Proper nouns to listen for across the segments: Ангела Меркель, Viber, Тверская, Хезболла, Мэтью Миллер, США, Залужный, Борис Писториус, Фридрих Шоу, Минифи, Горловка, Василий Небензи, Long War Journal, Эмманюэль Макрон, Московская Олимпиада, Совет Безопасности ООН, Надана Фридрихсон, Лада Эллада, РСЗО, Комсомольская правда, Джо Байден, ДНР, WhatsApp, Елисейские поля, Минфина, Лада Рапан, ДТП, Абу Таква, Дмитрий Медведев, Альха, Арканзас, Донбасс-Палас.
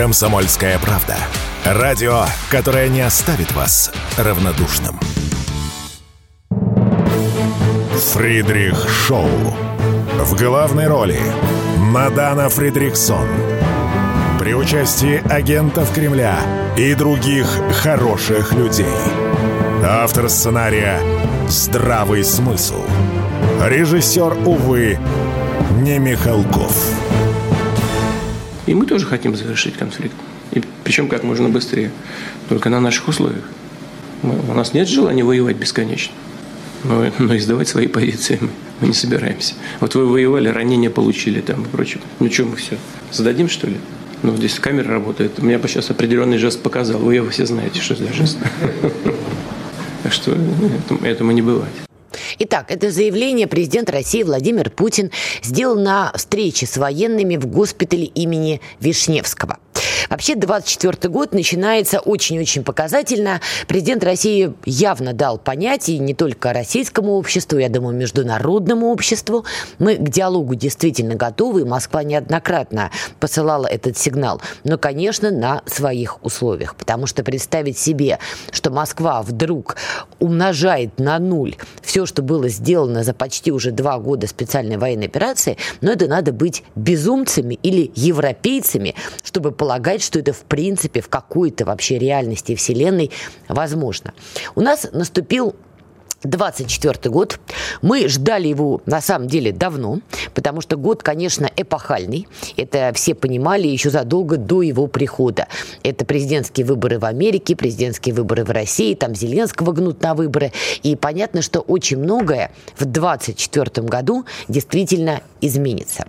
«Комсомольская правда». Радио, которое не оставит вас равнодушным. Фридрих Шоу. В главной роли Надана Фридрихсон. При участии агентов Кремля и других хороших людей. Автор сценария «Здравый смысл». Режиссер, увы, не Михалков. И мы тоже хотим завершить конфликт. И причем как можно быстрее. Только на наших условиях. У нас нет желания воевать бесконечно. Но издавать свои позиции мы не собираемся. Вот вы воевали, ранения получили там и прочее. Ну что мы все? Зададим, что ли? Ну, здесь камера работает. У меня сейчас определенный жест показал. Вы его все знаете, что за жест. Так что этому не бывает. Итак, это заявление президент России Владимир Путин сделал на встрече с военными в госпитале имени Вишневского. Вообще, 24-й год начинается очень-очень показательно. Президент России явно дал понять, и не только российскому обществу, я думаю, международному обществу. Мы к диалогу действительно готовы, и Москва неоднократно посылала этот сигнал. Но, конечно, на своих условиях. Потому что представить себе, что Москва вдруг умножает на нуль все, что было сделано за почти уже 2 года специальной военной операции, но это надо быть безумцами или европейцами, чтобы полагать, что это, в принципе, в какой-то вообще реальности Вселенной возможно. У нас наступил 24-й год. Мы ждали его, на самом деле, давно, потому что год, конечно, эпохальный. Это все понимали еще задолго до его прихода. Это президентские выборы в Америке, президентские выборы в России, там Зеленского гнут на выборы. И понятно, что очень многое в 24-м году действительно изменится.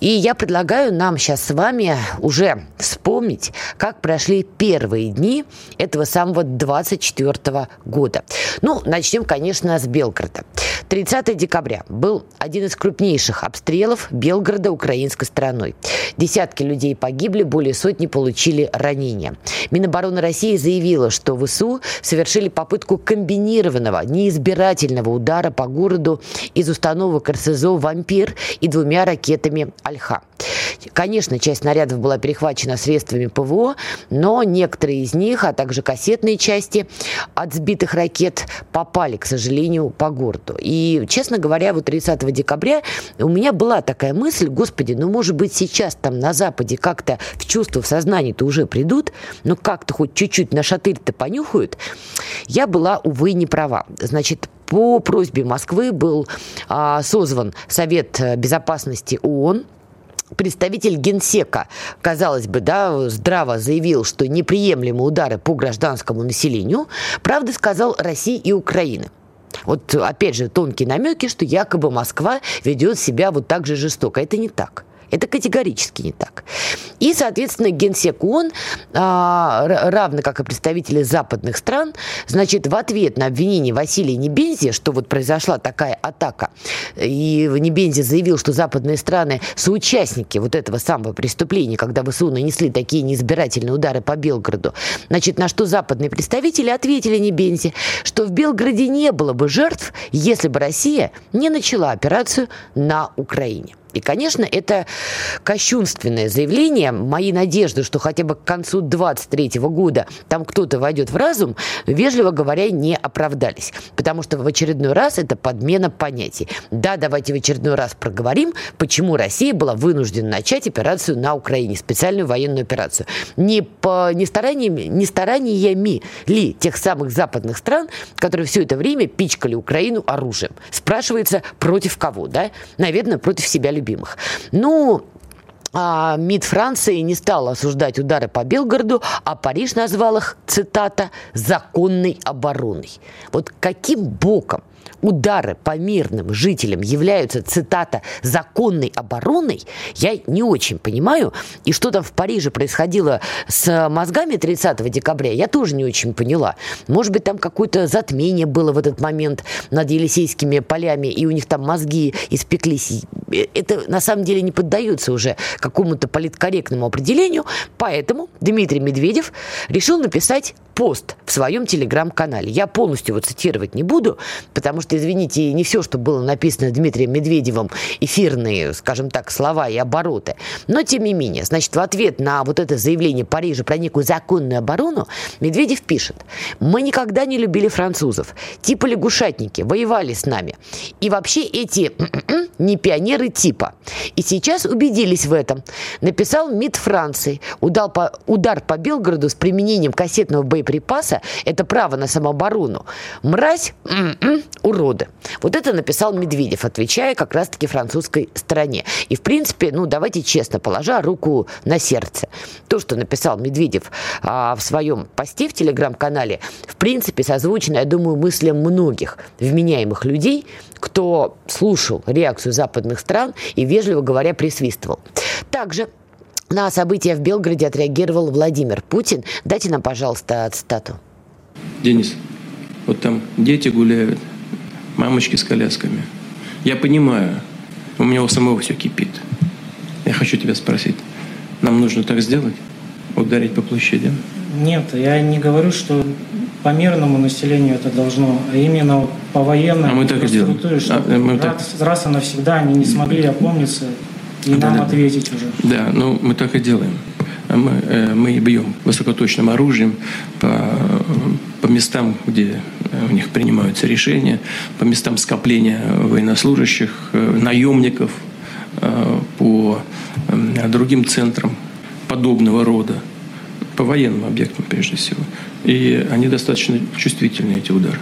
И я предлагаю нам сейчас с вами уже вспомнить, как прошли первые дни этого самого 24-го года. Ну, начнем, конечно, с Белгорода. 30 декабря был один из крупнейших обстрелов Белгорода украинской стороной. Десятки людей погибли, более сотни получили ранения. Минобороны России заявила, что ВСУ совершили попытку комбинированного, неизбирательного удара по городу из установок РСЗО «Вампир» и 2 ракетами «Альха». Конечно, часть снарядов была перехвачена средствами ПВО, но некоторые из них, а также кассетные части от сбитых ракет попали, к сожалению, по городу. И, честно говоря, вот 30 декабря у меня была такая мысль: господи, ну, может быть, сейчас там на Западе как-то в чувство, в сознание-то уже придут, но как-то хоть чуть-чуть на шатырь-то понюхают. Я была, увы, не права. Значит, по просьбе Москвы был созван Совет Безопасности ООН. Представитель Генсека, казалось бы, да, здраво заявил, что неприемлемы удары по гражданскому населению. Правда, сказал России и Украины. Вот опять же тонкие намеки, что якобы Москва ведет себя вот так же жестоко. Это не так. Это категорически не так. И, соответственно, Генсек ООН, равно как и представители западных стран, значит, в ответ на обвинение Василия Небензи, что вот произошла такая атака, и Небензи заявил, что западные страны соучастники вот этого самого преступления, когда ВСУ нанесли такие неизбирательные удары по Белгороду, значит, на что западные представители ответили Небензи, что в Белгороде не было бы жертв, если бы Россия не начала операцию на Украине. И, конечно, это кощунственное заявление. Мои надежды, что хотя бы к концу 23 года там кто-то войдет в разум, вежливо говоря, не оправдались. Потому что в очередной раз это подмена понятий. Да, давайте в очередной раз проговорим, почему Россия была вынуждена начать операцию на Украине, специальную военную операцию. Не стараниями ли тех самых западных стран, которые все это время пичкали Украину оружием. Спрашивается, против кого, да? Наверное, против себя любви. Любимых. Ну, МИД Франции не стал осуждать удары по Белгороду, а Париж назвал их, цитата, «законной обороной». Вот каким боком удары по мирным жителям являются, цитата, «законной обороной», я не очень понимаю. И что там в Париже происходило с мозгами 30 декабря, я тоже не очень поняла. Может быть, там какое-то затмение было в этот момент над Елисейскими полями, и у них там мозги испеклись. Это, на самом деле, не поддается уже какому-то политкорректному определению. Поэтому Дмитрий Медведев решил написать пост в своем телеграм-канале. Я полностью его цитировать не буду, потому что, извините, не все, что было написано Дмитрием Медведевым, эфирные, скажем так, слова и обороты. Но, тем не менее, значит, в ответ на вот это заявление Парижа про некую законную оборону, Медведев пишет: «Мы никогда не любили французов, типа лягушатники, воевали с нами. И вообще эти не пионеры типа. И сейчас убедились в этом», написал МИД Франции. Удар по Белгороду с применением кассетного боеприпаса – это право на самооборону. Мразь, уроды. Вот это написал Медведев, отвечая как раз-таки французской стороне. И, в принципе, ну, давайте честно, положа руку на сердце, то, что написал Медведев в своем посте в телеграм-канале, в принципе, созвучно, я думаю, мыслям многих вменяемых людей, кто слушал реакцию западных стран и, вежливо говоря, присвистывал. Также на события в Белгороде отреагировал Владимир Путин. Дайте нам, пожалуйста, цитату. Денис, вот там дети гуляют, мамочки с колясками. Я понимаю, у меня у самого все кипит. Я хочу тебя спросить, нам нужно так сделать? Ударить по площади? Нет, я не говорю, что по мирному населению это должно, а именно по военной. А мы так и делаем. Раз и навсегда они не смогли опомниться. И нам ответить уже. Да, ну мы так и делаем. Мы бьем высокоточным оружием по местам, где у них принимаются решения, по местам скопления военнослужащих, наемников, по другим центрам подобного рода, по военным объектам прежде всего. И они достаточно чувствительны, эти удары.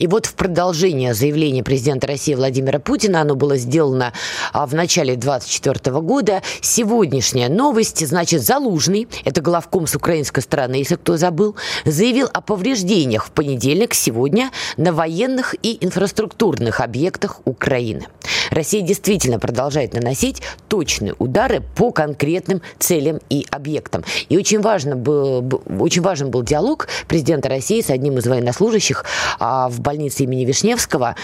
И вот в продолжение заявления президента России Владимира Путина, оно было сделано в начале 2024 года, сегодняшняя новость, значит, Залужный, это главком с украинской стороны, если кто забыл, заявил о повреждениях в понедельник, сегодня, на военных и инфраструктурных объектах Украины. Россия действительно продолжает наносить точные удары по конкретным целям и объектам. И очень важен был диалог президента России с одним из военнослужащих в больнице имени Вишневского,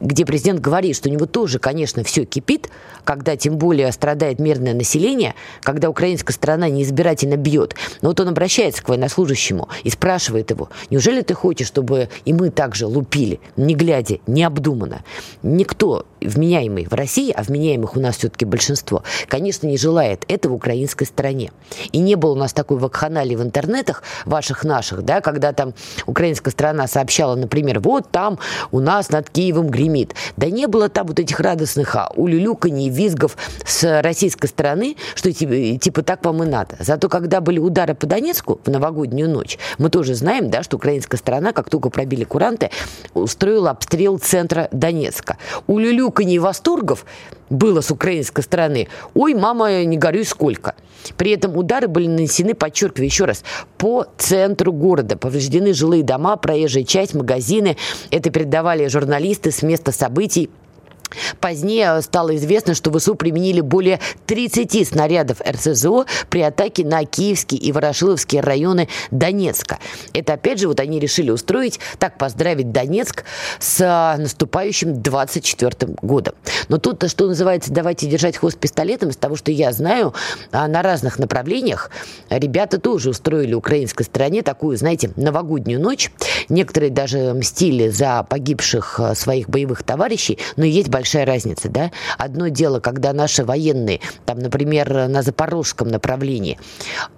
где президент говорит, что у него тоже, конечно, все кипит, когда тем более страдает мирное население, когда украинская страна неизбирательно бьет. Но вот он обращается к военнослужащему и спрашивает его: неужели ты хочешь, чтобы и мы также лупили, не глядя, необдуманно? Никто вменяемый в России, а вменяемых у нас все-таки большинство, конечно, не желает этого украинской стране. И не было у нас такой вакханалии в интернетах ваших-наших, да, когда там украинская страна сообщала, например, вот там у нас над Киевом гремит. Да не было там вот этих радостных улюлюканий, визгов с российской стороны, что типа так вам и надо. Зато когда были удары по Донецку в новогоднюю ночь, мы тоже знаем, да, что украинская страна, как только пробили куранты, устроила обстрел центра Донецка. Улюлюканий и восторгов было с украинской стороны. Ой, мама, не горюй, сколько. При этом удары были нанесены, подчеркиваю еще раз, по центру города. Повреждены жилые дома, проезжая часть, магазины. Это передавали журналисты с места событий. Позднее стало известно, что ВСУ применили более 30 снарядов РСЗО при атаке на Киевский и Ворошиловский районы Донецка. Это, опять же, вот они решили устроить, так поздравить Донецк с наступающим 24 годом. Но тут-то, что называется, давайте держать хвост пистолетом, из того, что я знаю, на разных направлениях ребята тоже устроили украинской стороне такую, знаете, новогоднюю ночь. Некоторые даже мстили за погибших своих боевых товарищей, но есть большая разница, да? Одно дело, когда наши военные, там, например, на запорожском направлении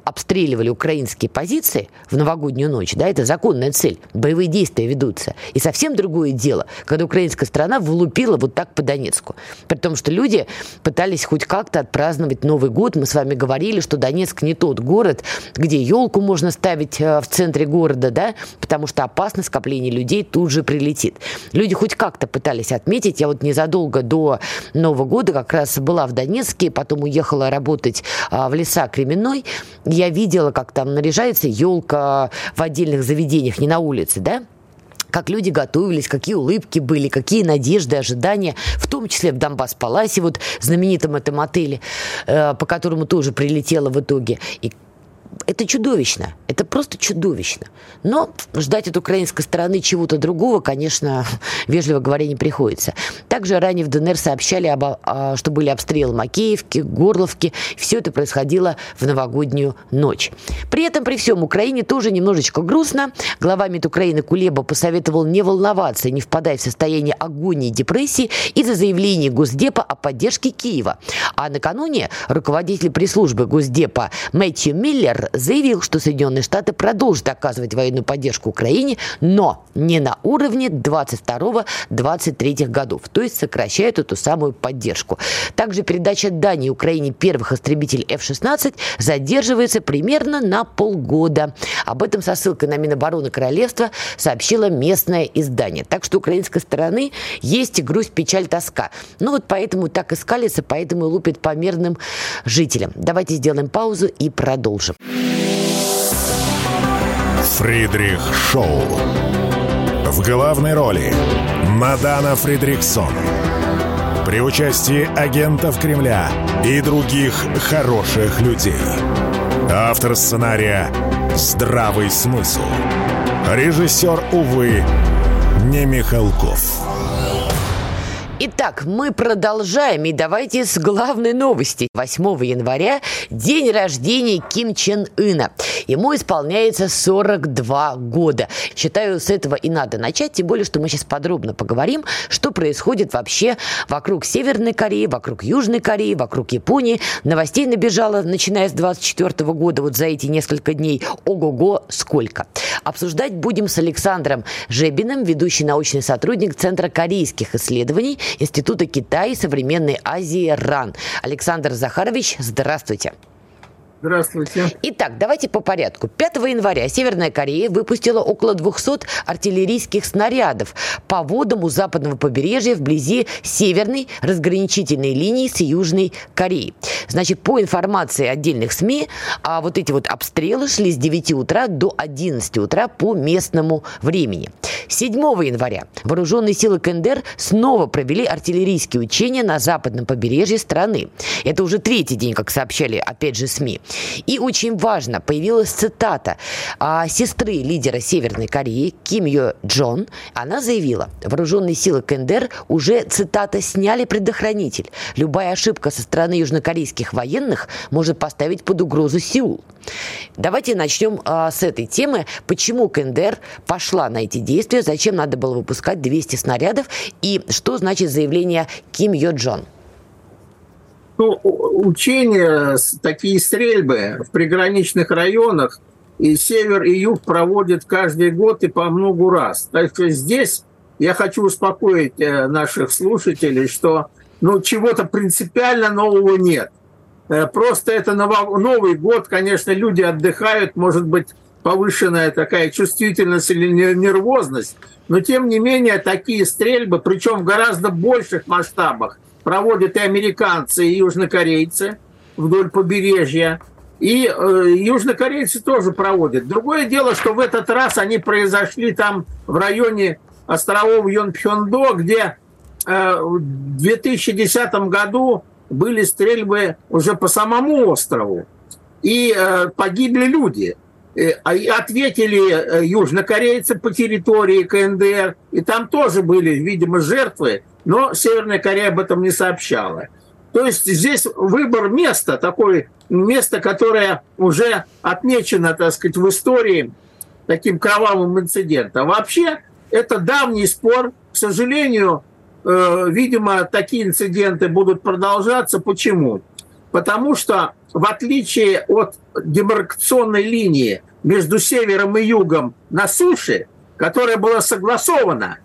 обстреливали украинские позиции в новогоднюю ночь, да, это законная цель, боевые действия ведутся. И совсем другое дело, когда украинская страна влупила вот так по Донецку. При том, что люди пытались хоть как-то отпраздновать Новый год. Мы с вами говорили, что Донецк не тот город, где елку можно ставить в центре города, да, потому что опасно, скопление людей тут же прилетит. Люди хоть как-то пытались отметить. Я вот незадолго до Нового года как раз была в Донецке, потом уехала работать в леса Кременной. Я видела, как там наряжается елка в отдельных заведениях, не на улице, да? Как люди готовились, какие улыбки были, какие надежды, ожидания, в том числе в Донбасс-Паласе, вот знаменитом этом отеле, по которому тоже прилетело в итоге. И Это чудовищно. Это просто чудовищно. Но ждать от украинской стороны чего-то другого, конечно, вежливо говоря, не приходится. Также ранее в ДНР сообщали, что были обстрелы Макеевки, Горловки. Все это происходило в новогоднюю ночь. При этом, при всем, Украине тоже немножечко грустно. Глава МИД Украины Кулеба посоветовал не волноваться и не впадать в состояние агонии и депрессии из-за заявления Госдепа о поддержке Киева. А накануне руководитель пресс-службы Госдепа Мэтью Миллер заявил, что Соединенные Штаты продолжат оказывать военную поддержку Украине, но не на уровне 22-23 годов, то есть сокращают эту самую поддержку. Также передача Дании Украине первых истребителей F-16 задерживается примерно на полгода. Об этом со ссылкой на Минобороны Королевства сообщило местное издание. Так что украинской стороны есть и грусть, печаль, тоска. Ну вот поэтому так и скалится, поэтому и лупит по мирным жителям. Давайте сделаем паузу и продолжим. Фридрих Шоу. В главной роли Надана Фридрихсон. При участии агентов Кремля и других хороших людей. Автор сценария «Здравый смысл». Режиссер, увы, не Михалков. Итак, мы продолжаем, и давайте с главной новости. 8 января – день рождения Ким Чен Ына. Ему исполняется 42 года. Считаю, с этого и надо начать, тем более, что мы сейчас подробно поговорим, что происходит вообще вокруг Северной Кореи, вокруг Южной Кореи, вокруг Японии. Новостей набежало, начиная с 24 года, вот за эти несколько дней. Ого-го, сколько! Обсуждать будем с Александром Жебиным, ведущий научный сотрудник Центра корейских исследований Института Китая и современной Азии РАН. Александр Захарович, здравствуйте. Здравствуйте. Итак, давайте по порядку. 5 января Северная Корея выпустила около 200 артиллерийских снарядов по водам у западного побережья вблизи северной разграничительной линии с Южной Кореей. Значит, по информации отдельных СМИ, вот эти вот обстрелы шли с 9 утра до 11 утра по местному времени. 7 января вооруженные силы КНДР снова провели артиллерийские учения на западном побережье страны. Это уже третий день, как сообщали, опять же, СМИ. И очень важно, появилась цитата сестры лидера Северной Кореи Ким Йо-Джон. Она заявила, вооруженные силы КНДР уже, цитата, сняли предохранитель. Любая ошибка со стороны южнокорейских военных может поставить под угрозу Сеул. Давайте начнем с этой темы. Почему КНДР пошла на эти действия? Зачем надо было выпускать 200 снарядов? И что значит заявление Ким Йо-Джон? Ну, учения, такие стрельбы в приграничных районах и север, и юг проводят каждый год и по многу раз. Так что здесь я хочу успокоить наших слушателей, что чего-то принципиально нового нет. Просто это Новый год, конечно, люди отдыхают, может быть, повышенная такая чувствительность или нервозность, но тем не менее такие стрельбы, причем в гораздо больших масштабах, проводят и американцы, и южнокорейцы вдоль побережья. И южнокорейцы тоже проводят. Другое дело, что в этот раз они произошли там в районе островов Йонпхёндо, где в 2010 году были стрельбы уже по самому острову. И погибли люди. Ответили южнокорейцы по территории КНДР. И там тоже были, видимо, жертвы. Но Северная Корея об этом не сообщала. То есть здесь выбор места, такое место, которое уже отмечено, так сказать, в истории таким кровавым инцидентом. Вообще, это давний спор. К сожалению, видимо, такие инциденты будут продолжаться. Почему? Потому что, в отличие от демаркационной линии между севером и югом на суше, которая была согласована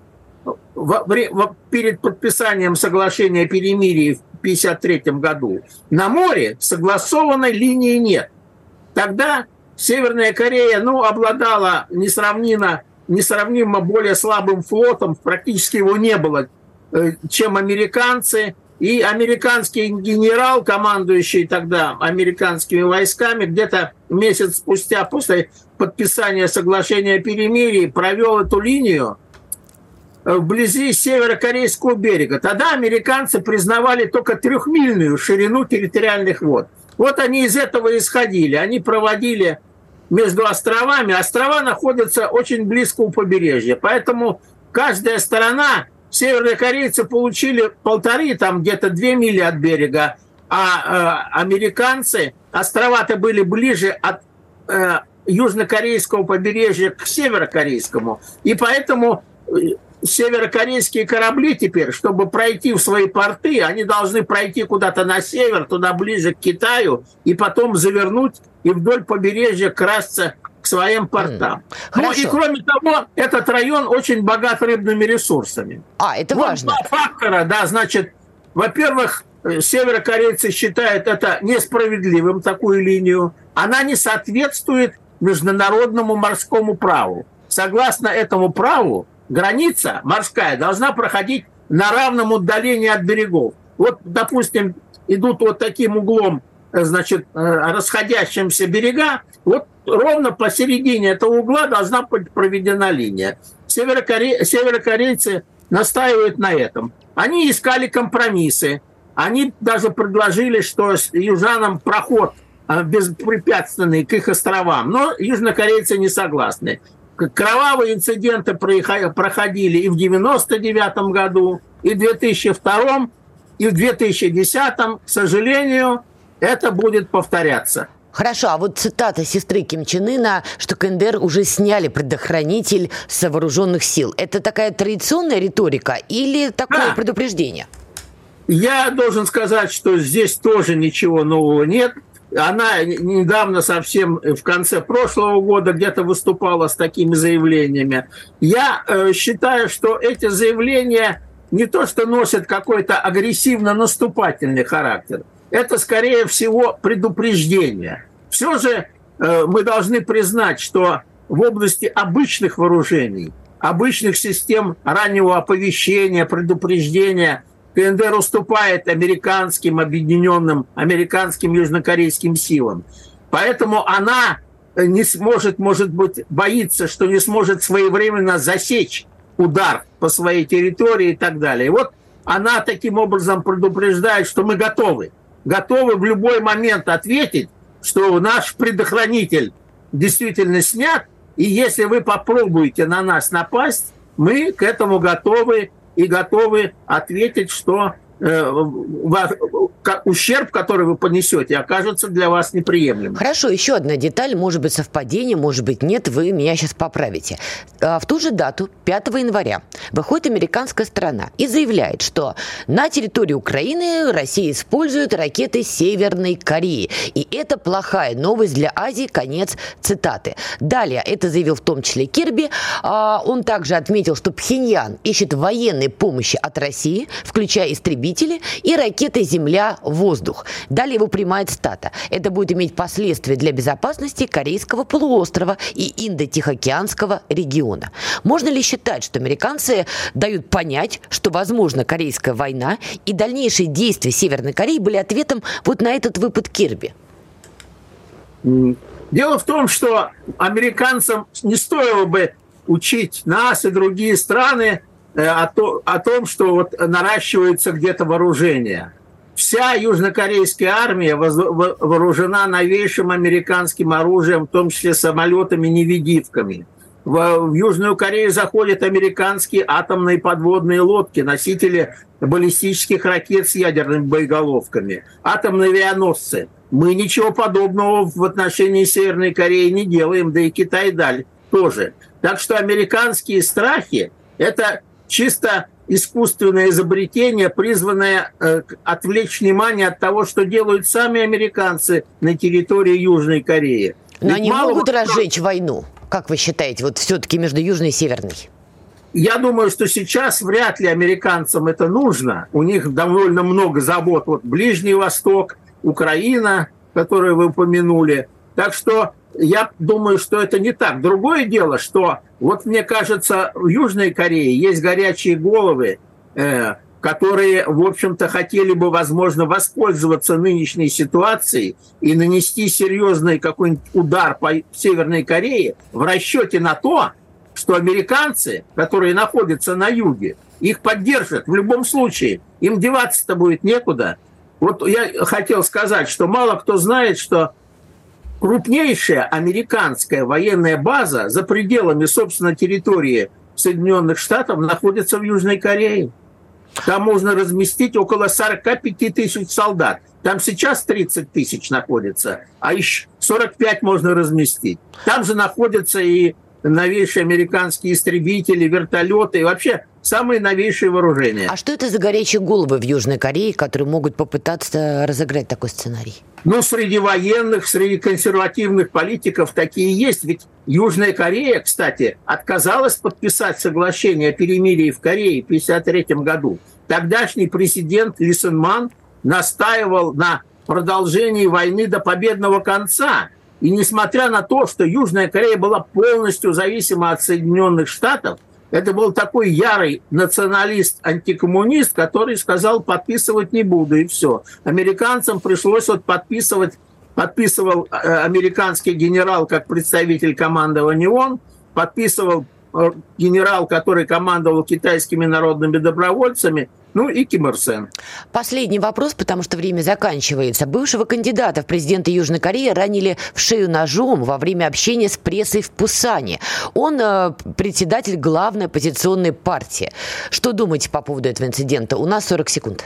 перед подписанием соглашения о перемирии в 1953 году, на море согласованной линии нет. Тогда Северная Корея обладала несравнимо более слабым флотом, практически его не было, чем американцы. И американский генерал, командующий тогда американскими войсками, где-то месяц спустя после подписания соглашения о перемирии провел эту линию вблизи северокорейского берега. Тогда американцы признавали только 3-мильную ширину территориальных вод. Вот они из этого исходили. Они проводили между островами. Острова находятся очень близко у побережья. Поэтому каждая сторона, северные корейцы получили 1,5-2 мили от берега, а американцы, острова-то были ближе от южнокорейского побережья к северокорейскому. И поэтому северокорейские корабли теперь, чтобы пройти в свои порты, они должны пройти куда-то на север, туда ближе к Китаю, и потом завернуть и вдоль побережья красться к своим портам. Ну и кроме того, этот район очень богат рыбными ресурсами. Это вот важно. Два фактора, да, значит, во-первых, северокорейцы считают это несправедливым, такую линию. Она не соответствует международному морскому праву. Согласно этому праву, граница морская должна проходить на равном удалении от берегов. Вот, допустим, идут вот таким углом, значит, расходящимся берега, вот ровно посередине этого угла должна быть проведена линия. Северокорейцы настаивают на этом. Они искали компромиссы. Они даже предложили, что южанам проход беспрепятственный к их островам. Но южнокорейцы не согласны. Кровавые инциденты проходили и в 1999 году, и в 2002, и в 2010. К сожалению, это будет повторяться. Хорошо, а вот цитата сестры Ким Чен Ына, что КНДР уже сняли предохранитель с вооруженных сил. Это такая традиционная риторика или такое предупреждение? Я должен сказать, что здесь тоже ничего нового нет. Она недавно, совсем в конце прошлого года, где-то выступала с такими заявлениями. Я считаю, что эти заявления не то что носят какой-то агрессивно-наступательный характер. Это, скорее всего, предупреждение. Все же мы должны признать, что в области обычных вооружений, обычных систем раннего оповещения, предупреждения, КНДР уступает американским, объединенным американским южнокорейским силам. Поэтому она не сможет, может быть, боится, что не сможет своевременно засечь удар по своей территории и так далее. И вот она таким образом предупреждает, что мы готовы в любой момент ответить, что наш предохранитель действительно снят, и если вы попробуете на нас напасть, мы к этому готовы, и готовы ответить, что ущерб, который вы понесете, окажется для вас неприемлемым. Хорошо, еще одна деталь, может быть, совпадение, может быть, нет, вы меня сейчас поправите. В ту же дату, 5 января, выходит американская сторона и заявляет, что на территории Украины Россия использует ракеты Северной Кореи. И это плохая новость для Азии, конец цитаты. Далее, это заявил в том числе Кирби. Он также отметил, что Пхеньян ищет военной помощи от России, включая истребители и ракеты «Земля-воздух». Далее его прямая цитата. Это будет иметь последствия для безопасности Корейского полуострова и Индо-Тихоокеанского региона. Можно ли считать, что американцы дают понять, что, возможно, Корейская война и дальнейшие действия Северной Кореи были ответом вот на этот выпад Кирби? Дело в том, что американцам не стоило бы учить нас и другие страны о том, что вот наращивается где-то вооружение. Вся южнокорейская армия вооружена новейшим американским оружием, в том числе самолетами-невидивками. В Южную Корею заходят американские атомные подводные лодки, носители баллистических ракет с ядерными боеголовками, атомные авианосцы. Мы ничего подобного в отношении Северной Кореи не делаем, да и Китай далее тоже. Так что американские страхи – это чисто искусственное изобретение, призванное отвлечь внимание от того, что делают сами американцы на территории Южной Кореи. Но ведь они могут разжечь войну, как вы считаете, вот все-таки между Южной и Северной? Я думаю, что сейчас вряд ли американцам это нужно. У них довольно много забот. Вот Ближний Восток, Украина, которую вы упомянули. Так что я думаю, что это не так. Другое дело, что вот мне кажется, в Южной Корее есть горячие головы, которые, в общем-то, хотели бы, возможно, воспользоваться нынешней ситуацией и нанести серьезный какой-нибудь удар по Северной Корее в расчете на то, что американцы, которые находятся на юге, их поддержат в любом случае. Им деваться-то будет некуда. Вот я хотел сказать, что мало кто знает, что крупнейшая американская военная база за пределами, собственно, территории Соединенных Штатов находится в Южной Корее. Там можно разместить около 45 тысяч солдат. Там сейчас 30 тысяч находится, а еще 45 можно разместить. Там же находятся и новейшие американские истребители, вертолеты и вообще самые новейшие вооружения. А что это за горячие головы в Южной Корее, которые могут попытаться разыграть такой сценарий? Ну, среди военных, среди консервативных политиков такие есть. Ведь Южная Корея, кстати, отказалась подписать соглашение о перемирии в Корее в 1953 году. Тогдашний президент Ли Сын Ман настаивал на продолжении войны до победного конца. И несмотря на то, что Южная Корея была полностью зависима от Соединенных Штатов, это был такой ярый националист-антикоммунист, который сказал: подписывать не буду, и все. Американцам пришлось вот подписывал американский генерал как представитель командования ООН, подписывал генерал, который командовал китайскими народными добровольцами, ну и Ким Ир Сен. Последний вопрос, потому что время заканчивается. Бывшего кандидата в президенты Южной Кореи ранили в шею ножом во время общения с прессой в Пусане. Он председатель главной оппозиционной партии. Что думаете по поводу этого инцидента? У нас 40 секунд.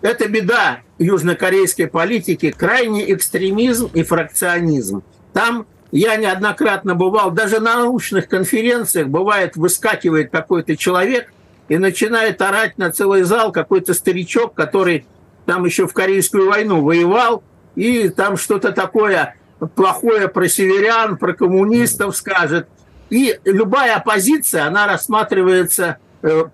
Это беда южнокорейской политики, крайний экстремизм и фракционизм. Там я неоднократно бывал, даже на научных конференциях бывает, выскакивает какой-то человек и начинает орать на целый зал, какой-то старичок, который там еще в Корейскую войну воевал, и там что-то такое плохое про северян, про коммунистов скажет. И любая оппозиция, она рассматривается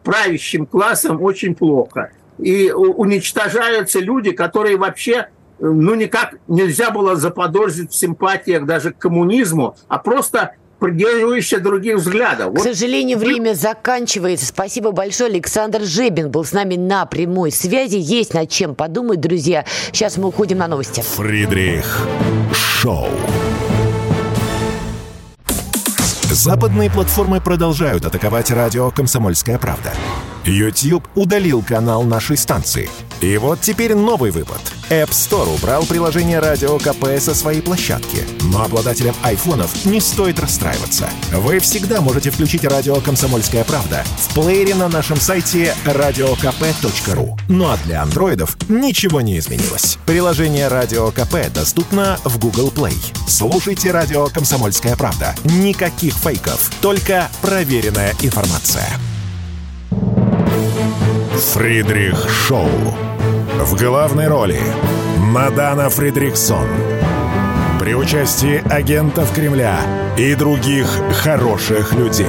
правящим классом очень плохо. И уничтожаются люди, которые вообще... ну, никак нельзя было заподозрить в симпатиях даже к коммунизму, а просто придерживающие других взглядов. К сожалению, время заканчивается. Спасибо большое. Александр Жебин был с нами на прямой связи. Есть над чем подумать, друзья. Сейчас мы уходим на новости. Фридрих Шоу. Западные платформы продолжают атаковать радио «Комсомольская правда». YouTube удалил канал нашей станции. И вот теперь новый выпад. App Store убрал приложение «Радио КП» со своей площадки. Но обладателям айфонов не стоит расстраиваться. Вы всегда можете включить радио «Комсомольская правда» в плеере на нашем сайте radiokp.ru. Ну а для андроидов ничего не изменилось. Приложение «Радио КП» доступно в Google Play. Слушайте радио «Комсомольская правда». Никаких фейков, только проверенная информация. Фридрих Шоу. В главной роли Надана Фридрихсон. При участии агентов Кремля и других хороших людей.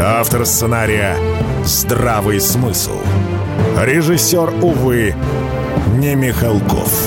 Автор сценария — «Здравый смысл». Режиссер, увы, не Михалков.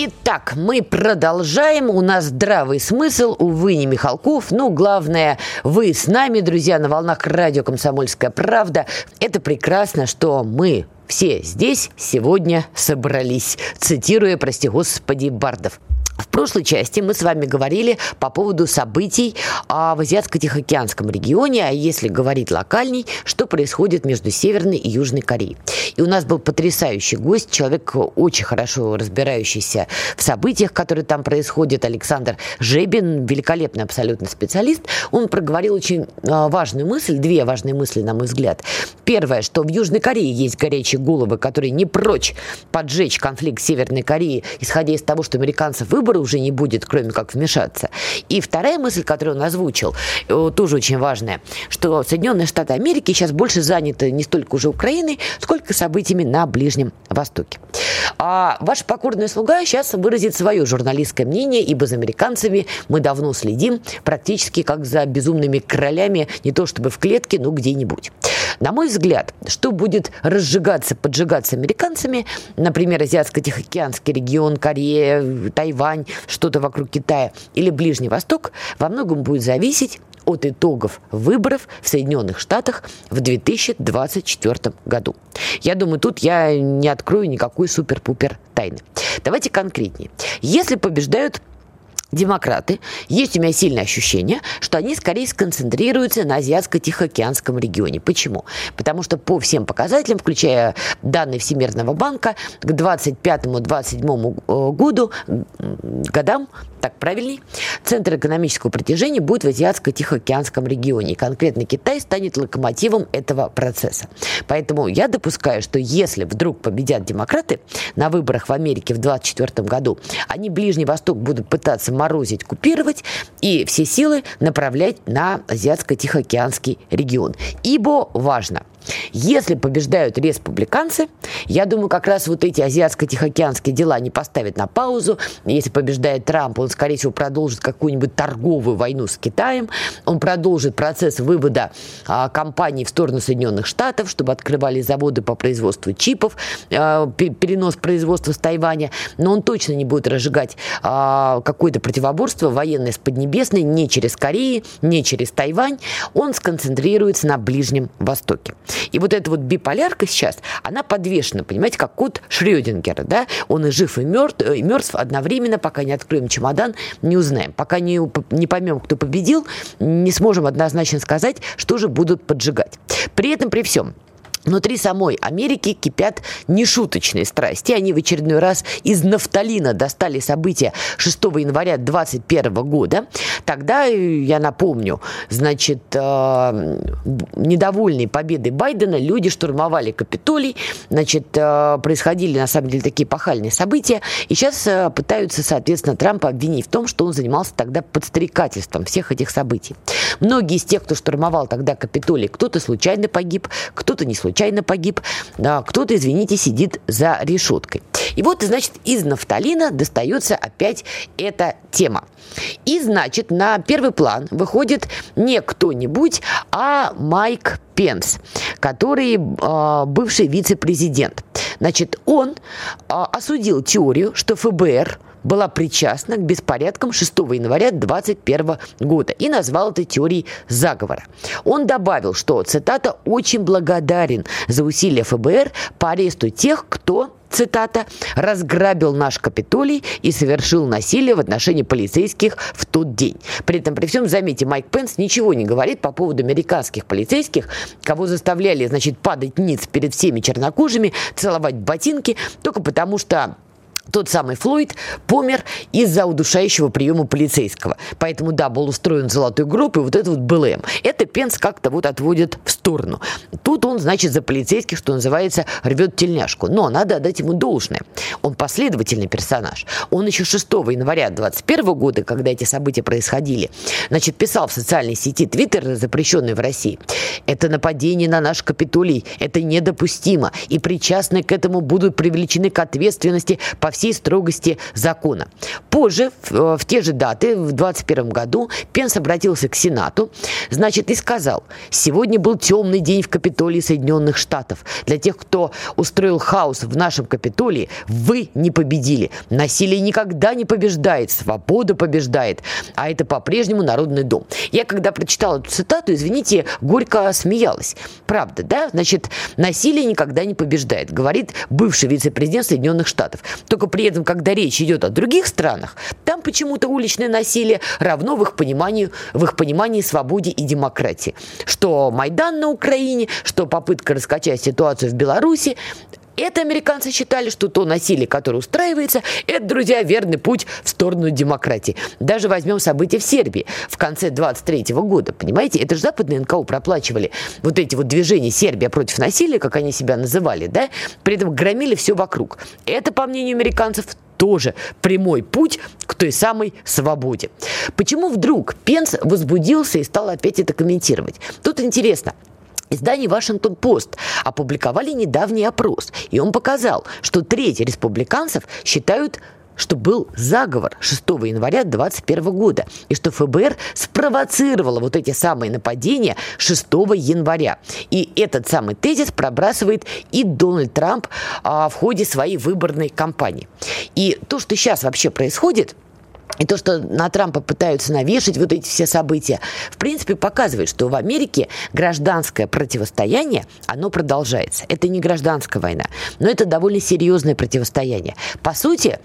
Итак, мы продолжаем. У нас здравый смысл. Увы, не Михалков. Но главное, вы с нами, друзья, на волнах радио «Комсомольская правда». Это прекрасно, что мы все здесь сегодня собрались. Цитируя, прости господи, бардов. В прошлой части мы с вами говорили по поводу событий в Азиатско-Тихоокеанском регионе, а если говорить локальней, что происходит между Северной и Южной Кореей. И у нас был потрясающий гость, человек, очень хорошо разбирающийся в событиях, которые там происходят, Александр Жебин, великолепный абсолютно специалист. Он проговорил очень важную мысль, две важные мысли, на мой взгляд. Первое, что в Южной Корее есть горячие головы, которые не прочь поджечь конфликт Северной Кореи, исходя из того, что американцев выбрали, уже не будет, кроме как вмешаться. И вторая мысль, которую он озвучил, тоже очень важная, что Соединенные Штаты Америки сейчас больше заняты не столько уже Украиной, сколько событиями на Ближнем Востоке. А ваша покорная слуга сейчас выразит свое журналистское мнение, ибо за американцами мы давно следим, практически как за безумными королями, не то чтобы в клетке, но где-нибудь. На мой взгляд, что будет разжигаться, поджигаться американцами, например, Азиатско-Тихоокеанский регион, Корея, Тайвань, что-то вокруг Китая или Ближний Восток, во многом будет зависеть от итогов выборов в Соединенных Штатах в 2024 году. Я думаю, тут я не открою никакой супер-пупер тайны. Давайте конкретнее. Если побеждают демократы, есть у меня сильное ощущение, что они скорее сконцентрируются на Азиатско-Тихоокеанском регионе. Почему? Потому что по всем показателям, включая данные Всемирного банка, к 25-27 годам, так правильней, центр экономического притяжения будет в Азиатско-Тихоокеанском регионе. И конкретно Китай станет локомотивом этого процесса. Поэтому я допускаю, что если вдруг победят демократы на выборах в Америке в 2024 году, они Ближний Восток будут пытаться морозить, купировать и все силы направлять на Азиатско-Тихоокеанский регион. Ибо важно, если побеждают республиканцы, я думаю, как раз вот эти азиатско-тихоокеанские дела они поставят на паузу. Если побеждает Трамп, он, скорее всего, продолжит какую-нибудь торговую войну с Китаем, он продолжит процесс вывода компаний в сторону Соединенных Штатов, чтобы открывали заводы по производству чипов, перенос производства с Тайваня, но он точно не будет разжигать какое-то противоборство военное с Поднебесной не через Корею, не через Тайвань, он сконцентрируется на Ближнем Востоке. И вот эта вот биполярка сейчас, она подвешена, понимаете, как кот Шрёдингера, да? Он и жив, и мертв одновременно, пока не откроем чемодан, не узнаем. Пока не поймем, кто победил, не сможем однозначно сказать, что же будут поджигать. При этом, при всем, внутри самой Америки кипят нешуточные страсти. Они в очередной раз из нафталина достали события 6 января 2021 года. Тогда, я напомню, значит, недовольные победой Байдена люди штурмовали Капитолий. Значит, происходили, на самом деле, такие пахальные события. И сейчас пытаются, соответственно, Трампа обвинить в том, что он занимался тогда подстрекательством всех этих событий. Многие из тех, кто штурмовал тогда Капитолий, кто-то случайно погиб, кто-то не случайно погиб, кто-то, извините, сидит за решеткой. И вот, значит, из нафталина достается опять эта тема. И, значит, на первый план выходит не кто-нибудь, а Майк Пенс, который бывший вице-президент. Значит, он осудил теорию, что ФБР была причастна к беспорядкам 6 января 2021 года и назвал это теорией заговора. Он добавил, что, цитата, «очень благодарен за усилия ФБР по аресту тех, кто, цитата, разграбил наш Капитолий и совершил насилие в отношении полицейских в тот день». При этом, при всем, заметьте, Майк Пенс ничего не говорит по поводу американских полицейских, кого заставляли, значит, падать ниц перед всеми чернокожими, целовать ботинки, только потому что тот самый Флойд помер из-за удушающего приема полицейского. Поэтому, да, был устроен золотой гроб, и вот это вот БЛМ. Это Пенс как-то вот отводит в сторону. Тут он, значит, за полицейских, что называется, рвет тельняшку. Но надо отдать ему должное. Он последовательный персонаж. Он еще 6 января 2021 года, когда эти события происходили, значит, писал в социальной сети Твиттер, запрещенной в России: «Это нападение на наш Капитолий. Это недопустимо. И причастные к этому будут привлечены к ответственности по всей строгости закона». Позже, в те же даты, в 2021 году, Пенс обратился к Сенату, значит, и сказал: «Сегодня был темный день в Капитолии Соединенных Штатов. Для тех, кто устроил хаос в нашем Капитолии, вы не победили. Насилие никогда не побеждает, свобода побеждает, а это по-прежнему Народный дом». Я, когда прочитала эту цитату, извините, горько смеялась. Правда, да? Значит, насилие никогда не побеждает, говорит бывший вице-президент Соединенных Штатов. Только при этом, когда речь идет о других странах, там почему-то уличное насилие равно в их понимании свободе и демократии. Что Майдан на Украине, что попытка раскачать ситуацию в Беларуси. Это американцы считали, что то насилие, которое устраивается, это, друзья, верный путь в сторону демократии. Даже возьмем события в Сербии в конце 23 года, понимаете? Это же западные НКО проплачивали вот эти вот движения «Сербия против насилия», как они себя называли, да? При этом громили все вокруг. Это, по мнению американцев, тоже прямой путь к той самой свободе. Почему вдруг Пенс возбудился и стал опять это комментировать? Тут интересно. Издание «Вашингтон-Пост» опубликовали недавний опрос, и он показал, что треть республиканцев считают, что был заговор 6 января 2021 года, и что ФБР спровоцировало вот эти самые нападения 6 января. И этот самый тезис пробрасывает и Дональд Трамп в ходе своей выборной кампании. И то, что сейчас вообще происходит, и то, что на Трампа пытаются навешать вот эти все события, в принципе, показывает, что в Америке гражданское противостояние, оно продолжается. Это не гражданская война, но это довольно серьезное противостояние. По сути,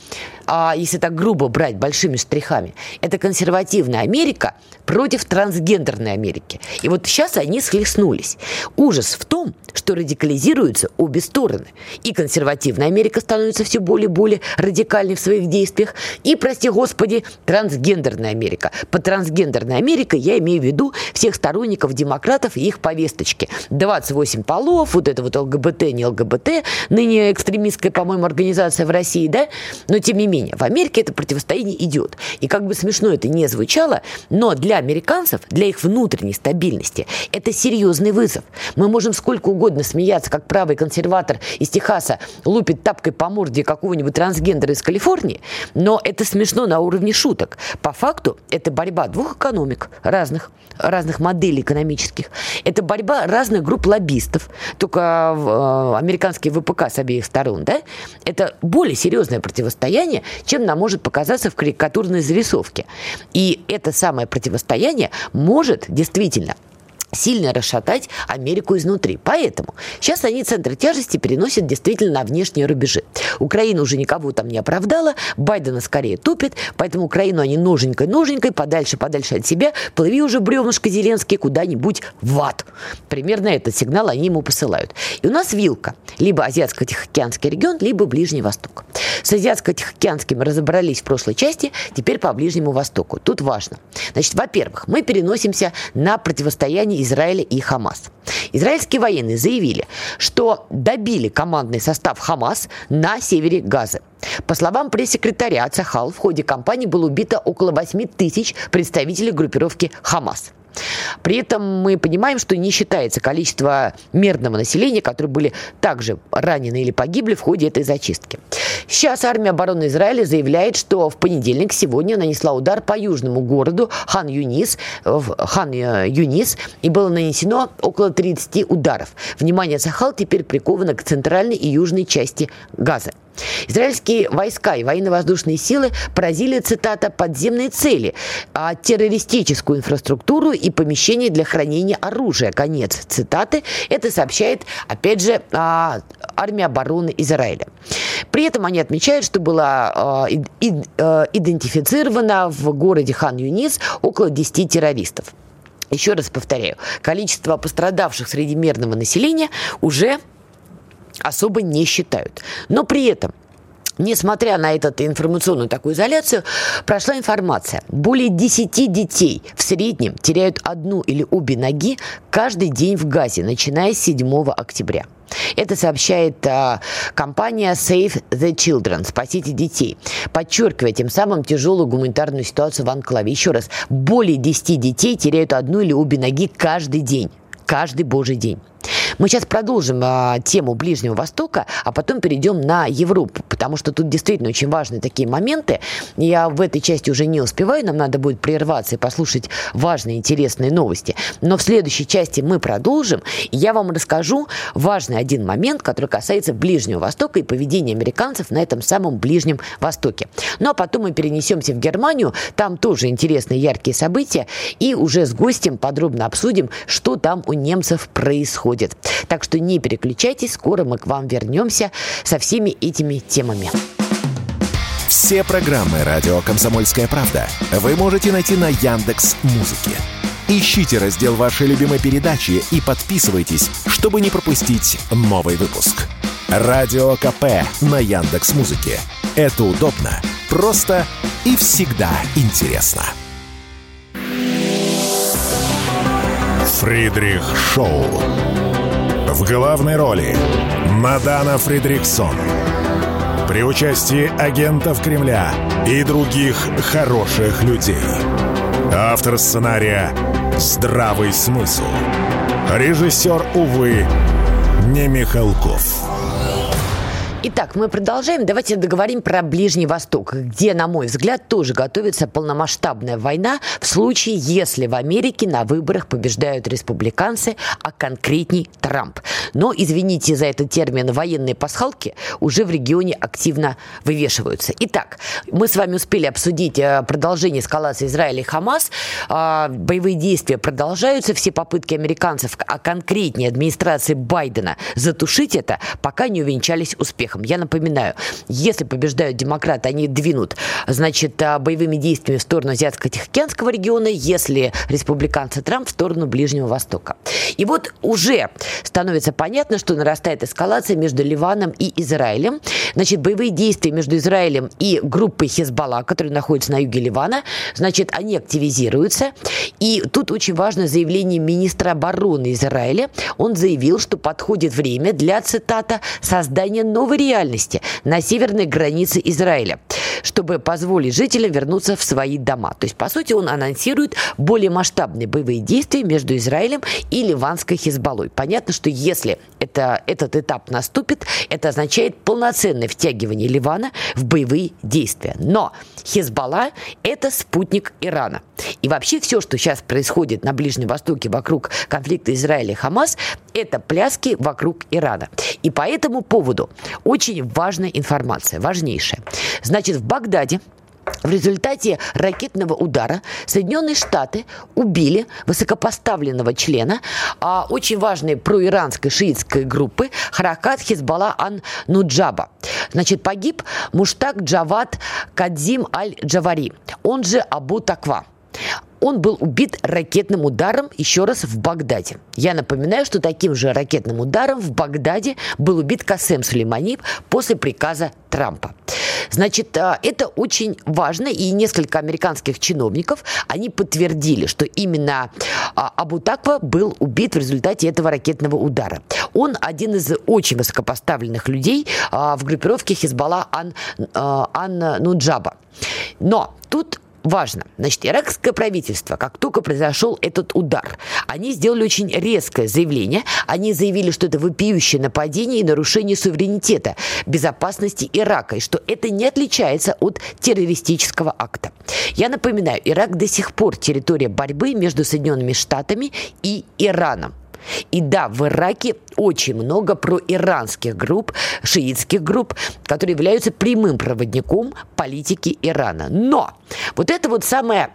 если так грубо брать большими штрихами, это консервативная Америка против трансгендерной Америки. И вот сейчас они схлестнулись. Ужас в том, что радикализируются обе стороны. И консервативная Америка становится все более и более радикальной в своих действиях, и, прости господи, трансгендерная Америка. Под трансгендерной Америкой я имею в виду всех сторонников демократов и их повесточки. 28 полов, вот это вот ЛГБТ, не ЛГБТ, ныне экстремистская, по-моему, организация в России, да? Но, тем не менее, в Америке это противостояние идет. И как бы смешно это ни звучало, но для американцев, для их внутренней стабильности, это серьезный вызов. Мы можем сколько угодно смеяться, как правый консерватор из Техаса лупит тапкой по морде какого-нибудь трансгендера из Калифорнии, но это смешно на уровне шуток. По факту это борьба двух экономик разных моделей экономических. Это борьба разных групп лоббистов, только американские ВПК с обеих сторон, да? Это более серьезное противостояние, чем нам может показаться в карикатурной зарисовке. И это самое противостояние может действительно сильно расшатать Америку изнутри. Поэтому сейчас они центр тяжести переносят действительно на внешние рубежи. Украина уже никого там не оправдала, Байдена скорее топит, поэтому Украину они ноженькой-ноженькой, подальше от себя, плыви уже, бревнышко Зеленский, куда-нибудь в ад. Примерно этот сигнал они ему посылают. И у нас вилка. Либо Азиатско-Тихоокеанский регион, либо Ближний Восток. С Азиатско-Тихоокеанским разобрались в прошлой части, теперь по Ближнему Востоку. Тут важно. Значит, во-первых, мы переносимся на противостояние Израиля и ХАМАС. Израильские военные заявили, что добили командный состав ХАМАС на севере Газы. По словам пресс-секретаря ЦАХАЛ, в ходе кампании было убито около 8 тысяч представителей группировки ХАМАС. При этом мы понимаем, что не считается количество мирного населения, которые были также ранены или погибли в ходе этой зачистки. Сейчас армия обороны Израиля заявляет, что в понедельник сегодня нанесла удар по южному городу Хан-Юнис, и было нанесено около 30 ударов. Внимание ЦАХАЛ теперь приковано к центральной и южной части Газы. Израильские войска и военно-воздушные силы поразили, цитата, подземные цели, террористическую инфраструктуру и помещения для хранения оружия. Конец цитаты. Это сообщает, опять же, армия обороны Израиля. При этом они отмечают, что было идентифицировано в городе Хан-Юнис около 10 террористов. Еще раз повторяю, количество пострадавших среди мирного населения уже особо не считают. Но при этом, несмотря на эту информационную такую изоляцию, прошла информация. Более 10 детей в среднем теряют одну или обе ноги каждый день в Газе, начиная с 7 октября. Это сообщает компания Save the Children, «Спасите детей», подчеркивая тем самым тяжелую гуманитарную ситуацию в анклаве. Еще раз, более 10 детей теряют одну или обе ноги каждый день. Каждый божий день. Мы сейчас продолжим тему Ближнего Востока, а потом перейдем на Европу, потому что тут действительно очень важные такие моменты. Я в этой части уже не успеваю, нам надо будет прерваться и послушать важные, интересные новости. Но в следующей части мы продолжим, и я вам расскажу важный один момент, который касается Ближнего Востока и поведения американцев на этом самом Ближнем Востоке. Ну а потом мы перенесемся в Германию, там тоже интересные, яркие события, и уже с гостем подробно обсудим, что там у немцев происходит. Так что не переключайтесь, скоро мы к вам вернемся со всеми этими темами. Все программы «Радио Комсомольская правда» вы можете найти на Яндекс.Музыке. Ищите раздел вашей любимой передачи и подписывайтесь, чтобы не пропустить новый выпуск. «Радио КП» на Яндекс.Музыке. Это удобно, просто и всегда интересно. Фридрих Шоу. В главной роли Надана Фридрихсон. При участии агентов Кремля и других хороших людей. Автор сценария «Здравый смысл». Режиссер, увы, не Михалков. Итак, мы продолжаем. Давайте договорим про Ближний Восток, где, на мой взгляд, тоже готовится полномасштабная война в случае, если в Америке на выборах побеждают республиканцы, а конкретней Трамп. Но, извините за этот термин, военные пасхалки уже в регионе активно вывешиваются. Итак, мы с вами успели обсудить продолжение эскалации Израиля и ХАМАС. Боевые действия продолжаются. Все попытки американцев, а конкретнее администрации Байдена, затушить это, пока не увенчались успехом. успехом. Я напоминаю, если побеждают демократы, они двинут, значит, боевыми действиями в сторону Азиатско-Тихоокеанского региона, если республиканцы Трамп в сторону Ближнего Востока. И вот уже становится понятно, что нарастает эскалация между Ливаном и Израилем. Значит, боевые действия между Израилем и группой Хезболла, которая находится на юге Ливана, значит, они активизируются. И тут очень важно заявление министра обороны Израиля. Он заявил, что подходит время для, цитата, создания новой реальности на северной границе Израиля, чтобы позволить жителям вернуться в свои дома. То есть, по сути, он анонсирует более масштабные боевые действия между Израилем и ливанской Хезболлой. Понятно, что если этот этап наступит, это означает полноценное втягивание Ливана в боевые действия. Но Хезболла – это спутник Ирана. И вообще все, что сейчас происходит на Ближнем Востоке вокруг конфликта Израиля и ХАМАС, это пляски вокруг Ирана. И по этому поводу очень важная информация, важнейшая. Значит, в Багдаде в результате ракетного удара Соединенные Штаты убили высокопоставленного члена очень важной проиранской шиитской группы Харакат Хезболла ан-Нуджаба. Значит, погиб Муштак Джавад Кадзим аль-Джавари, он же Абу Таква. Он был убит ракетным ударом, еще раз, в Багдаде. Я напоминаю, что таким же ракетным ударом в Багдаде был убит Касем Сулеймани после приказа Трампа. Значит, это очень важно, и несколько американских чиновников, они подтвердили, что именно Абу Таква был убит в результате этого ракетного удара. Он один из очень высокопоставленных людей в группировке Хезболла ан-Нуджаба. Но тут важно. Значит, иракское правительство, как только произошел этот удар, они сделали очень резкое заявление. Они заявили, что это вопиющее нападение и нарушение суверенитета, безопасности Ирака, и что это не отличается от террористического акта. Я напоминаю, Ирак до сих пор территория борьбы между Соединенными Штатами и Ираном. И да, в Ираке очень много проиранских групп, шиитских групп, которые являются прямым проводником политики Ирана. Но вот эта вот самая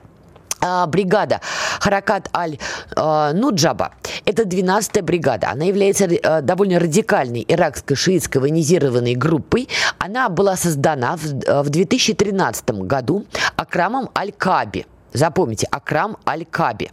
бригада Харакат аль-Нуджаба, это 12-я бригада. Она является довольно радикальной иракской шиитской военизированной группой. Она была создана в 2013 году Акрамом аль-Кааби. Запомните, Акрам аль-Кааби.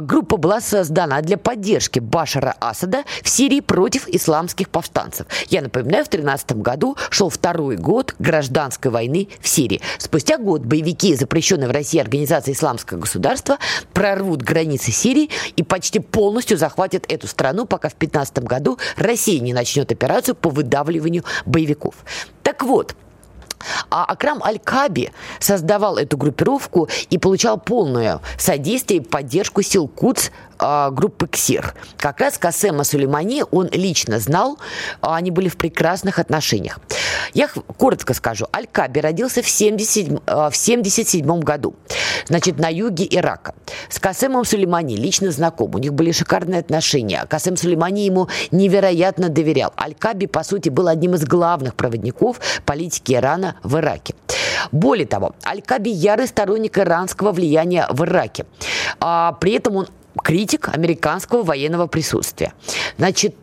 Группа была создана для поддержки Башара Асада в Сирии против исламских повстанцев. Я напоминаю, в 2013 году шел второй год гражданской войны в Сирии. Спустя год боевики, запрещенные в России организации «Исламское государство», прорвут границы Сирии и почти полностью захватят эту страну, пока в 2015 году Россия не начнет операцию по выдавливанию боевиков. Так вот, Акрам аль-Кааби создавал эту группировку и получал полное содействие и поддержку сил Кудс группы КСИР. Как раз Касема Сулеймани он лично знал, они были в прекрасных отношениях. Я коротко скажу, аль-Кааби родился в 1977 году, значит, на юге Ирака. С Касемом Сулеймани лично знаком, у них были шикарные отношения. Касем Сулеймани ему невероятно доверял. Аль-Кааби, по сути, был одним из главных проводников политики Ирана в Ираке. Более того, аль-Кааби ярый сторонник иранского влияния в Ираке. При этом он критик американского военного присутствия. Значит,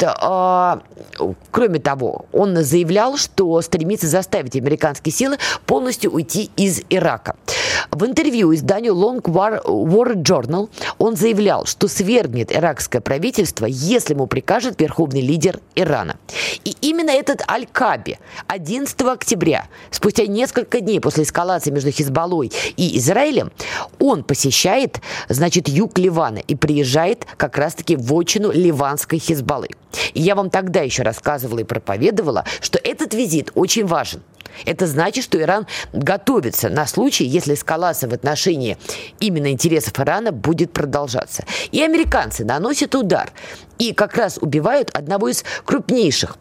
кроме того, он заявлял, что стремится заставить американские силы полностью уйти из Ирака. В интервью изданию Long War Journal он заявлял, что свергнет иракское правительство, если ему прикажет верховный лидер Ирана. И именно этот аль-Кааби 11 октября, спустя несколько дней после эскалации между Хезболлой и Израилем, он посещает, значит, юг Ливана и приезжает как раз-таки в отчину ливанской Хезболлы. И я вам тогда еще рассказывала и проповедовала, что этот визит очень важен. Это значит, что Иран готовится на случай, если эскалация в отношении именно интересов Ирана будет продолжаться. И американцы наносят удар и как раз убивают одного из крупнейших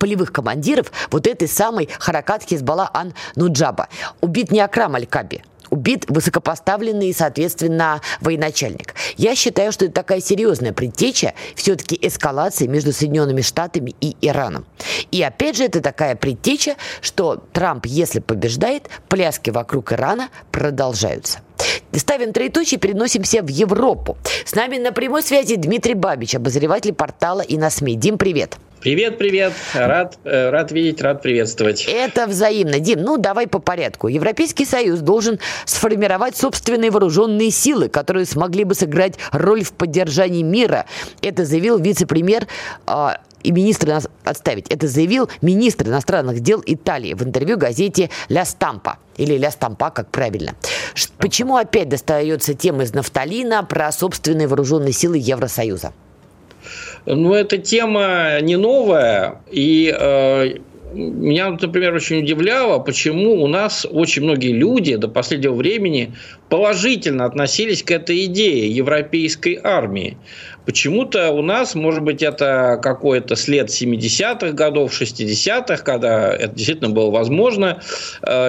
полевых командиров вот этой самой Харакат Хезболла ан-Нуджаба. Убит не Акрам аль-Кааби, убит высокопоставленный, соответственно, военачальник. Я считаю, что это такая серьезная предтеча все-таки эскалации между Соединенными Штатами и Ираном. И опять же, это такая предтеча, что Трамп, если побеждает, пляски вокруг Ирана продолжаются. Ставим троеточие, переносимся в Европу. С нами на прямой связи Дмитрий Бабич, обозреватель портала «И на СМИ». Дим, привет. Привет. Рад видеть, рад приветствовать. Это взаимно. Дим, ну давай по порядку. Европейский Союз должен сформировать собственные вооруженные силы, которые смогли бы сыграть роль в поддержании мира. Это заявил вице-премьер и министр иностранных дел Италии в интервью газете La Stampa. Или La Stampa, как правильно. Почему опять достается тема из нафталина про собственные вооруженные силы Евросоюза? Ну, эта тема не новая, и меня, например, очень удивляло, почему у нас очень многие люди до последнего времени положительно относились к этой идее европейской армии. Почему-то у нас, может быть, это какой-то след 70-х годов, 60-х, когда это действительно было возможно,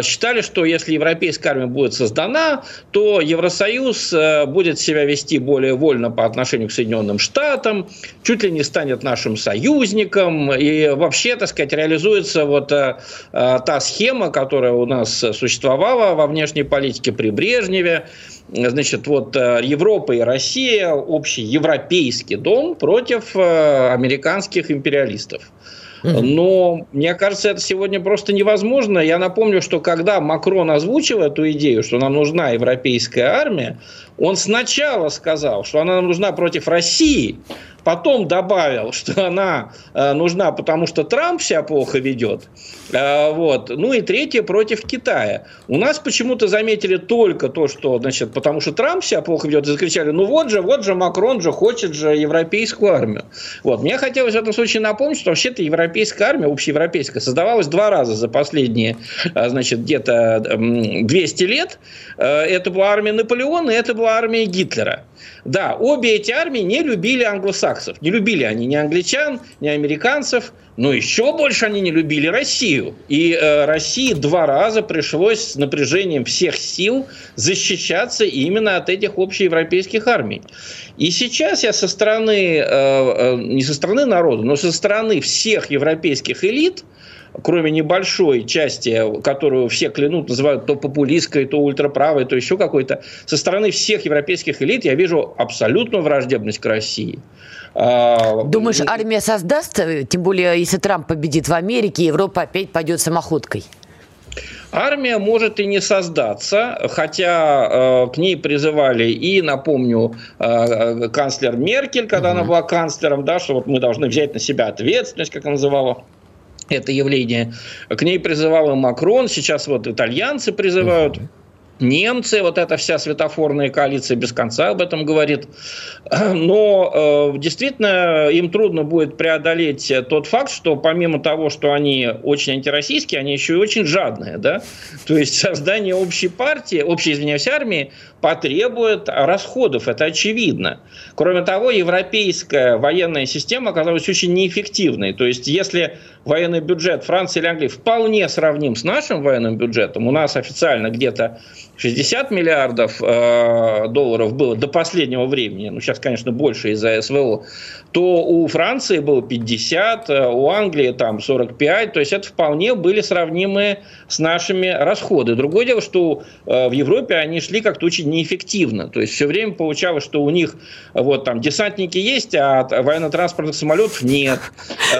считали, что если европейская армия будет создана, то Евросоюз будет себя вести более вольно по отношению к Соединенным Штатам, чуть ли не станет нашим союзником, и вообще, так сказать, реализуется вот та схема, которая у нас существовала во внешней политике при Брежневе. Значит, вот Европа и Россия, общий европейский дом против американских империалистов. Но, мне кажется, это сегодня просто невозможно. Я напомню, что когда Макрон озвучил эту идею, что нам нужна европейская армия, он сначала сказал, что она нам нужна против России, потом добавил, что она нужна, потому что Трамп себя плохо ведет. Вот. Ну и третье, против Китая. У нас почему-то заметили только то, что, значит, потому что Трамп себя плохо ведет, и закричали, ну вот же Макрон же хочет же европейскую армию. Вот. Мне хотелось в этом случае напомнить, что вообще-то европейская армия, общеевропейская, создавалась два раза за последние, значит, где-то 200 лет. Это была армия Наполеона, и это была армия Гитлера. Да, обе эти армии не любили англосаксов. Не любили они ни англичан, ни американцев. Но еще больше они не любили Россию. И России два раза пришлось с напряжением всех сил защищаться именно от этих общеевропейских армий. И сейчас я со стороны, не со стороны народа, но со стороны всех европейских элит, кроме небольшой части, которую все клянут, называют то популистской, то ультраправой, то еще какой-то, со стороны всех европейских элит я вижу абсолютную враждебность к России. Думаешь, армия создаст, тем более, если Трамп победит в Америке, Европа опять пойдет самоходкой? Армия может и не создаться, хотя к ней призывали и, напомню, канцлер Меркель, когда она была канцлером, да, что вот мы должны взять на себя ответственность, как она называла это явление. К ней призывал и Макрон, сейчас вот итальянцы призывают. Немцы, вот эта вся светофорная коалиция без конца об этом говорит. Но действительно им трудно будет преодолеть тот факт, что помимо того, что они очень антироссийские, они еще и очень жадные. Да? То есть создание общей партии, армии потребует расходов, это очевидно. Кроме того, европейская военная система оказалась очень неэффективной. То есть если военный бюджет Франции или Англии вполне сравним с нашим военным бюджетом, у нас официально где-то 60 миллиардов долларов было до последнего времени, ну сейчас, конечно, больше из-за СВО, то у Франции было 50, у Англии там 45, то есть это вполне были сравнимые с нашими расходы. Другое дело, что в Европе они шли как-то очень неэффективно, то есть все время получалось, что у них вот там десантники есть, а военно-транспортных самолетов нет.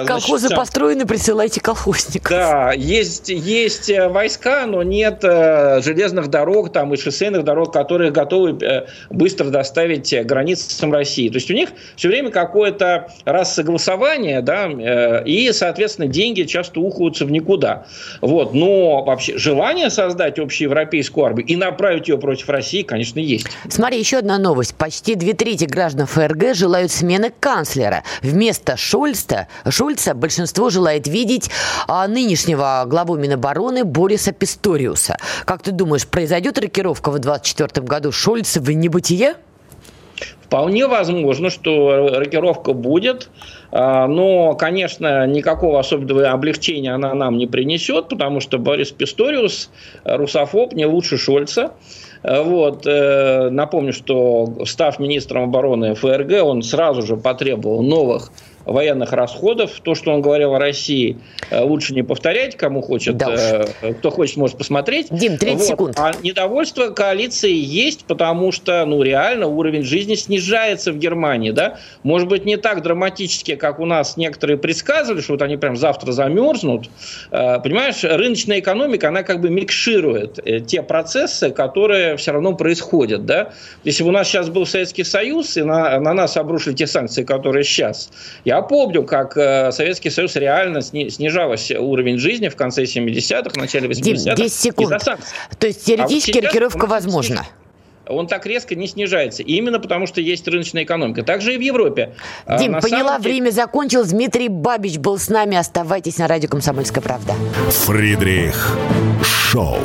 Колхозы построены, присылайте колхозников. Да, есть войска, но нет железных дорог, там, и шоссейных дорог, которые готовы быстро доставить границам России. То есть у них все время какое-то рассогласование, да, и, соответственно, деньги часто ухаются в никуда. Вот. Но вообще желание создать общеевропейскую армию и направить ее против России, конечно, есть. Смотри, еще одна новость. Почти 2/3 граждан ФРГ желают смены канцлера. Вместо Шольца большинство желает видеть нынешнего главу Минобороны Бориса Писториуса. Как ты думаешь, произойдет рокировка в 2024 году Шольца в небытие? Вполне возможно, что рокировка будет, но, конечно, никакого особенного облегчения она нам не принесет, потому что Борис Писториус русофоб, не лучше Шольца. Вот. Напомню, что став министром обороны ФРГ, он сразу же потребовал новых военных расходов. То, что он говорил о России, лучше не повторять, кому хочет, кто хочет, может посмотреть. Дим, 30 секунд. А недовольство коалиции есть, потому что, ну, реально уровень жизни снижается в Германии, да? Может быть, не так драматически, как у нас некоторые предсказывали, что вот они прям завтра замерзнут. Понимаешь, рыночная экономика, она как бы микширует те процессы, которые все равно происходят, да? Если бы у нас сейчас был Советский Союз, и на нас обрушили те санкции, которые сейчас, я помню, как Советский Союз реально снижался уровень жизни в конце 70-х, начале 80-х. 10 секунд. То есть теоретически рокировка возможна. Он так резко не снижается. Именно потому, что есть рыночная экономика. Также и в Европе. Дим, поняла, время закончилось. Дмитрий Бабич был с нами. Оставайтесь на радио «Комсомольская правда». Фридрих Шоу.